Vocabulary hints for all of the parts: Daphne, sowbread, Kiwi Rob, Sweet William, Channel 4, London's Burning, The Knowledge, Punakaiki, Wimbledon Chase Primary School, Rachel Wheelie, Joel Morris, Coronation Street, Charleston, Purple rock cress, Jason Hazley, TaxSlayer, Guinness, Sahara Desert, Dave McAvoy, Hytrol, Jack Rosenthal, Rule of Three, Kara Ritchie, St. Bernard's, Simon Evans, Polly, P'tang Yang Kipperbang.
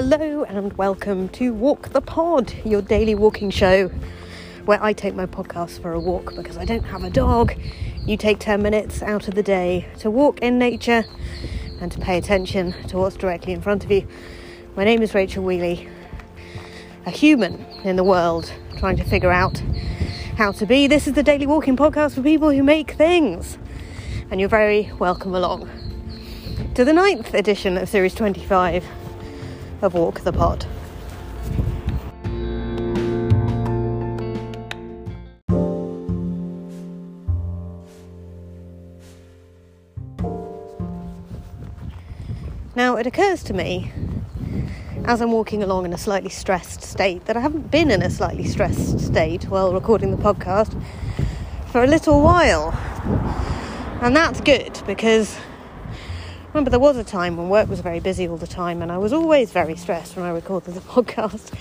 Hello and welcome to Walk the Pod, your daily walking show where I take my podcast for a walk because I don't have a dog. You take 10 minutes out of the day to walk in nature and to pay attention to what's directly in front of you. My name is Rachel Wheelie, a human in the world trying to figure out how to be. This is the daily walking podcast for people who make things, and you're very welcome along to the 9th edition of series 25 of Walk the Pod. Now, it occurs to me as I'm walking along in a slightly stressed state that I haven't been in a slightly stressed state while recording the podcast for a little while, and that's good because remember, there was a time when work was very busy all the time and I was always very stressed when I recorded the podcast.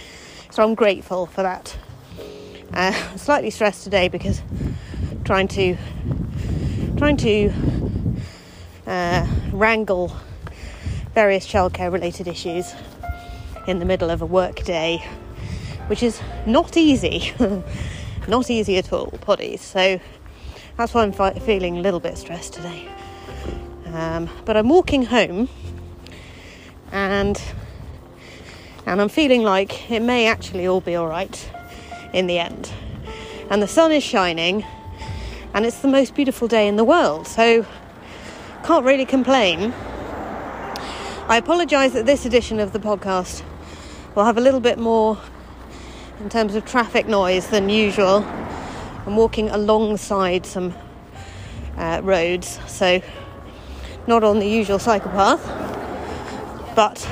So I'm grateful for that. Slightly stressed today because trying to wrangle various childcare related issues in the middle of a work day, which is not easy. Not easy at all, poddies. So that's why I'm feeling a little bit stressed today. But I'm walking home and I'm feeling like it may actually all be all right in the end. And the sun is shining and it's the most beautiful day in the world, so can't really complain. I apologise that this edition of the podcast will have a little bit more in terms of traffic noise than usual. I'm walking alongside some roads, so not on the usual cycle path, but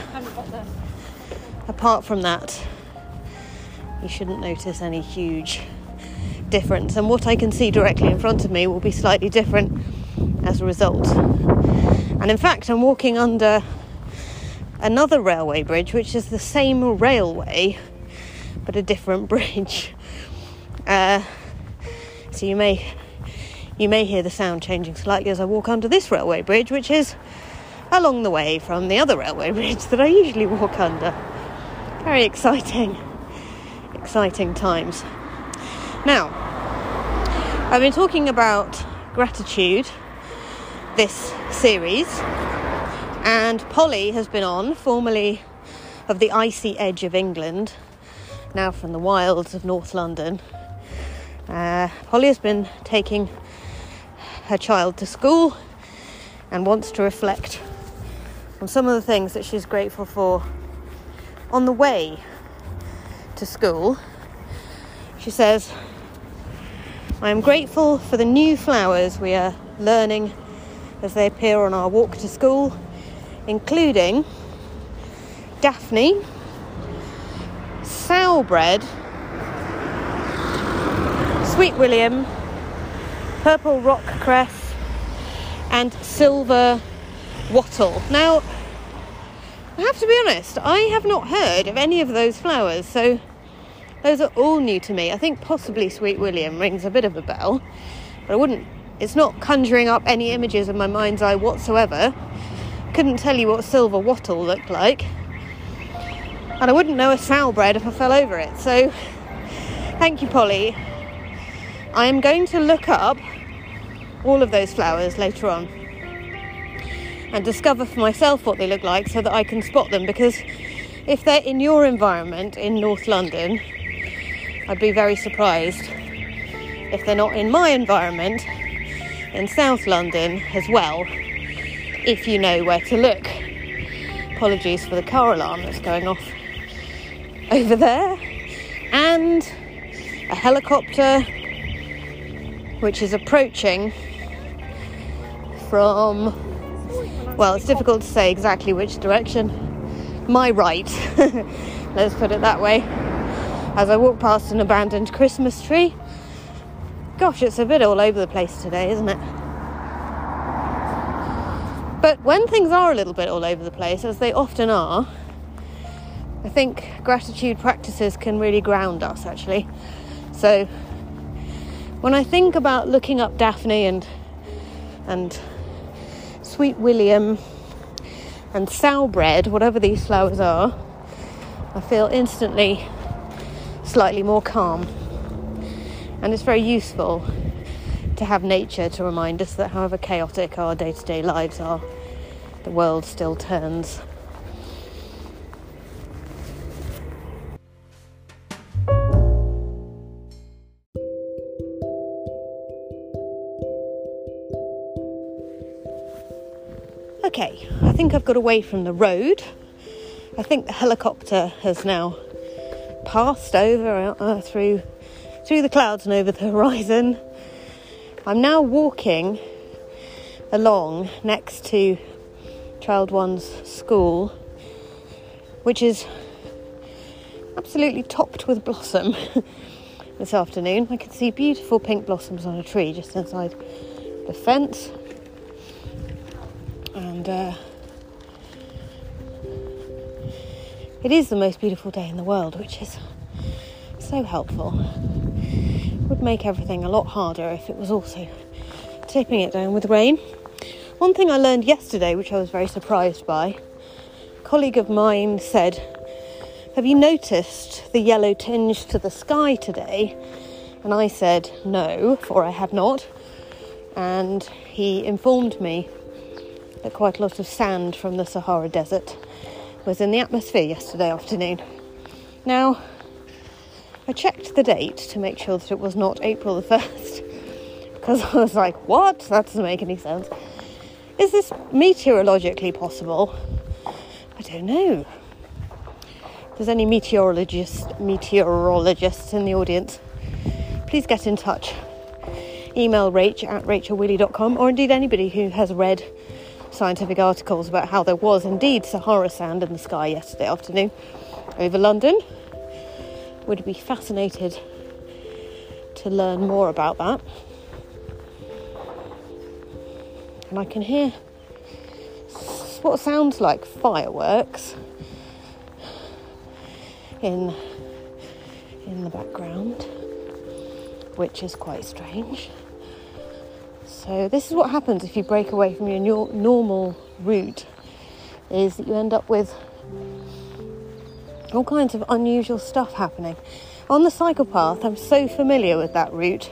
apart from that you shouldn't notice any huge difference, and what I can see directly in front of me will be slightly different as a result. And in fact, I'm walking under another railway bridge, which is the same railway but a different bridge, so you may hear the sound changing slightly as I walk under this railway bridge, which is along the way from the other railway bridge that I usually walk under. Very exciting, exciting times. Now, I've been talking about gratitude this series, and Polly has been on, formerly of the icy edge of England, now from the wilds of North London. Polly has been taking her child to school and wants to reflect on some of the things that she's grateful for on the way to school. She says, "I am grateful for the new flowers we are learning as they appear on our walk to school, including Daphne, sowbread, Sweet William, purple rock cress and silver wattle." Now, I have to be honest, I have not heard of any of those flowers, so those are all new to me. I think possibly Sweet William rings a bit of a bell, but it's not conjuring up any images in my mind's eye whatsoever. Couldn't tell you what silver wattle looked like, and I wouldn't know a sowbread if I fell over it. So thank you, Polly. I am going to look up all of those flowers later on and discover for myself what they look like so that I can spot them, because if they're in your environment in North London, I'd be very surprised if they're not in my environment in South London as well, if you know where to look. Apologies for the car alarm that's going off over there, and a helicopter which is approaching from, well, it's difficult to say exactly which direction, my right, let's put it that way, as I walk past an abandoned Christmas tree. Gosh, it's a bit all over the place today, isn't it? But when things are a little bit all over the place, as they often are, I think gratitude practices can really ground us, actually. So when I think about looking up Daphne and Sweet William and sowbread, whatever these flowers are, I feel instantly slightly more calm. And it's very useful to have nature to remind us that however chaotic our day-to-day lives are, the world still turns. Okay, I think I've got away from the road. I think the helicopter has now passed over through the clouds and over the horizon. I'm now walking along next to Child One's school, which is absolutely topped with blossom this afternoon. I can see beautiful pink blossoms on a tree just inside the fence. And it is the most beautiful day in the world, which is so helpful. Would make everything a lot harder if it was also tipping it down with rain. One thing I learned yesterday, which I was very surprised by, a colleague of mine said, "Have you noticed the yellow tinge to the sky today?" And I said, "No," or I had not. And he informed me that quite a lot of sand from the Sahara Desert was in the atmosphere yesterday afternoon. Now, I checked the date to make sure that it was not April the 1st, because I was like, what? That doesn't make any sense. Is this meteorologically possible? I don't know. If there's any meteorologists in the audience, please get in touch. Email rach@rachelwheelie.com, or indeed anybody who has read scientific articles about how there was indeed Sahara sand in the sky yesterday afternoon over London. Would be fascinated to learn more about that. And I can hear what sounds like fireworks in the background, which is quite strange. So this is what happens if you break away from your normal route, is that you end up with all kinds of unusual stuff happening. On the cycle path, I'm so familiar with that route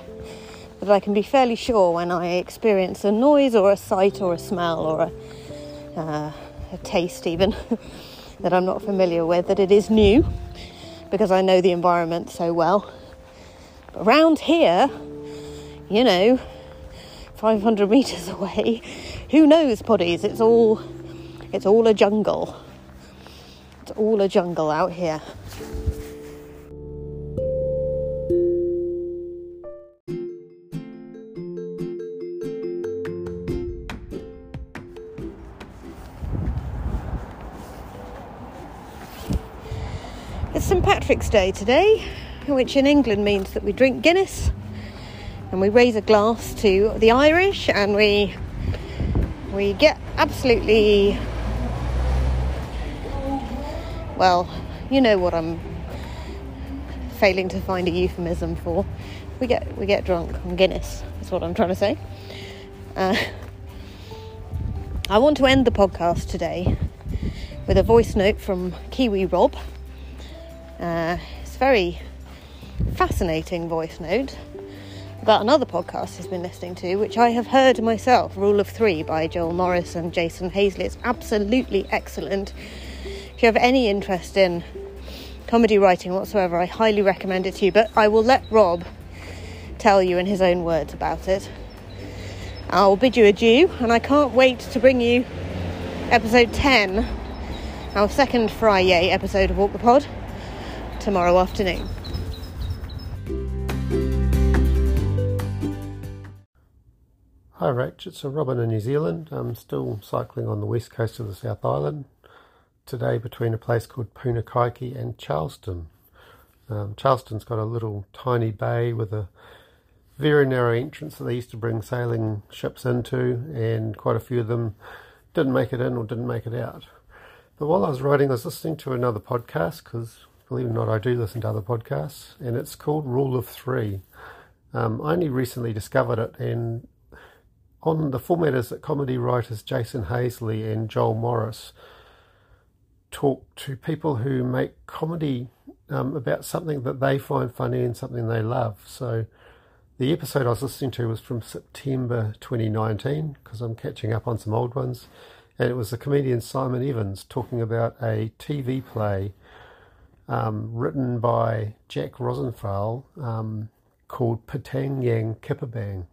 that I can be fairly sure when I experience a noise or a sight or a smell or a taste even that I'm not familiar with, that it is new, because I know the environment so well. But around here, 500 metres away, who knows, poddies? It's all a jungle. It's all a jungle out here. It's St Patrick's Day today, which in England means that we drink Guinness and we raise a glass to the Irish, and we get absolutely... Well, you know what I'm failing to find a euphemism for. We get drunk on Guinness, is what I'm trying to say. I want to end the podcast today with a voice note from Kiwi Rob. It's a very fascinating voice note about another podcast he's been listening to, which I have heard myself, Rule of Three by Joel Morris and Jason Hazley. It's absolutely excellent. If you have any interest in comedy writing whatsoever, I highly recommend it to you. But I will let Rob tell you in his own words about it. I'll bid you adieu, and I can't wait to bring you episode 10, our second Friday episode of Walk the Pod, tomorrow afternoon. Hi, Rach. It's Robin in New Zealand. I'm still cycling on the west coast of the South Island. Today between a place called Punakaiki and Charleston. Charleston's got a little tiny bay with a very narrow entrance that they used to bring sailing ships into, and quite a few of them didn't make it in or didn't make it out. But while I was riding, I was listening to another podcast, because believe it or not, I do listen to other podcasts, and it's called Rule of Three. I only recently discovered it, and on the format is that comedy writers Jason Hazley and Joel Morris talk to people who make comedy about something that they find funny and something they love. So the episode I was listening to was from September 2019, because I'm catching up on some old ones, and it was the comedian Simon Evans talking about a TV play written by Jack Rosenthal called P'tang Yang Kipperbang.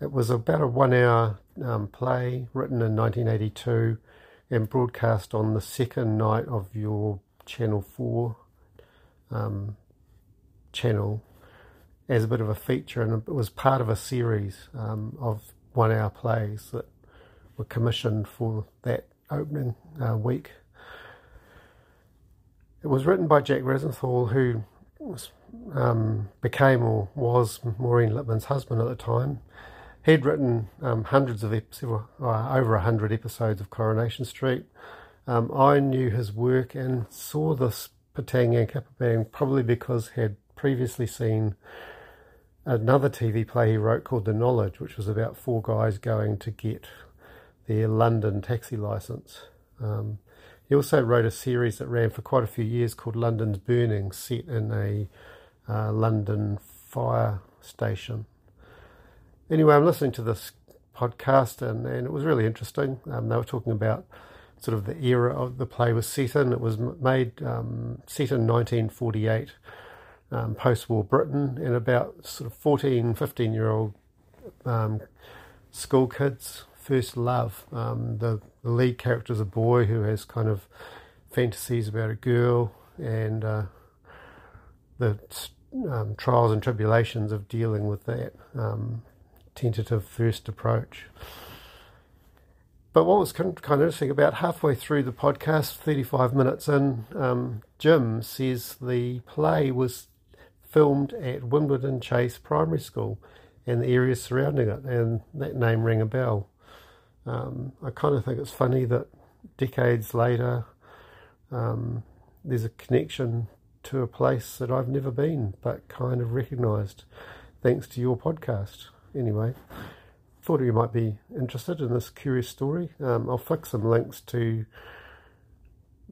It was about a 1 hour play written in 1982 and broadcast on the second night of your Channel 4 channel as a bit of a feature, and it was part of a series of 1 hour plays that were commissioned for that opening week. It was written by Jack Rosenthal, who was Maureen Lipman's husband at the time. He'd written over 100 episodes of Coronation Street. I knew his work and saw this P'tang Yang Kipperbang probably because he had previously seen another TV play he wrote called The Knowledge, which was about four guys going to get their London taxi licence. He also wrote a series that ran for quite a few years called London's Burning, set in a London fire station. Anyway, I'm listening to this podcast and it was really interesting. They were talking about sort of the era of the play was set in. It was made set in 1948, post-war Britain, and about sort of 14, 15-year-old school kids' first love. The lead character is a boy who has kind of fantasies about a girl, and the trials and tribulations of dealing with that tentative first approach. But what was kind of interesting, about halfway through the podcast, 35 minutes in, Jim says the play was filmed at Wimbledon Chase Primary School and the areas surrounding it, and that name rang a bell. I kind of think it's funny that decades later there's a connection to a place that I've never been but kind of recognised thanks to your podcast. Anyway, thought you might be interested in this curious story. I'll flick some links to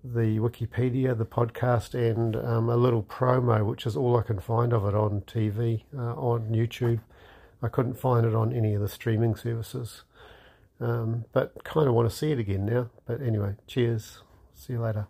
the Wikipedia, the podcast, and a little promo, which is all I can find of it on TV, on YouTube. I couldn't find it on any of the streaming services, but kind of want to see it again now. But anyway, cheers. See you later.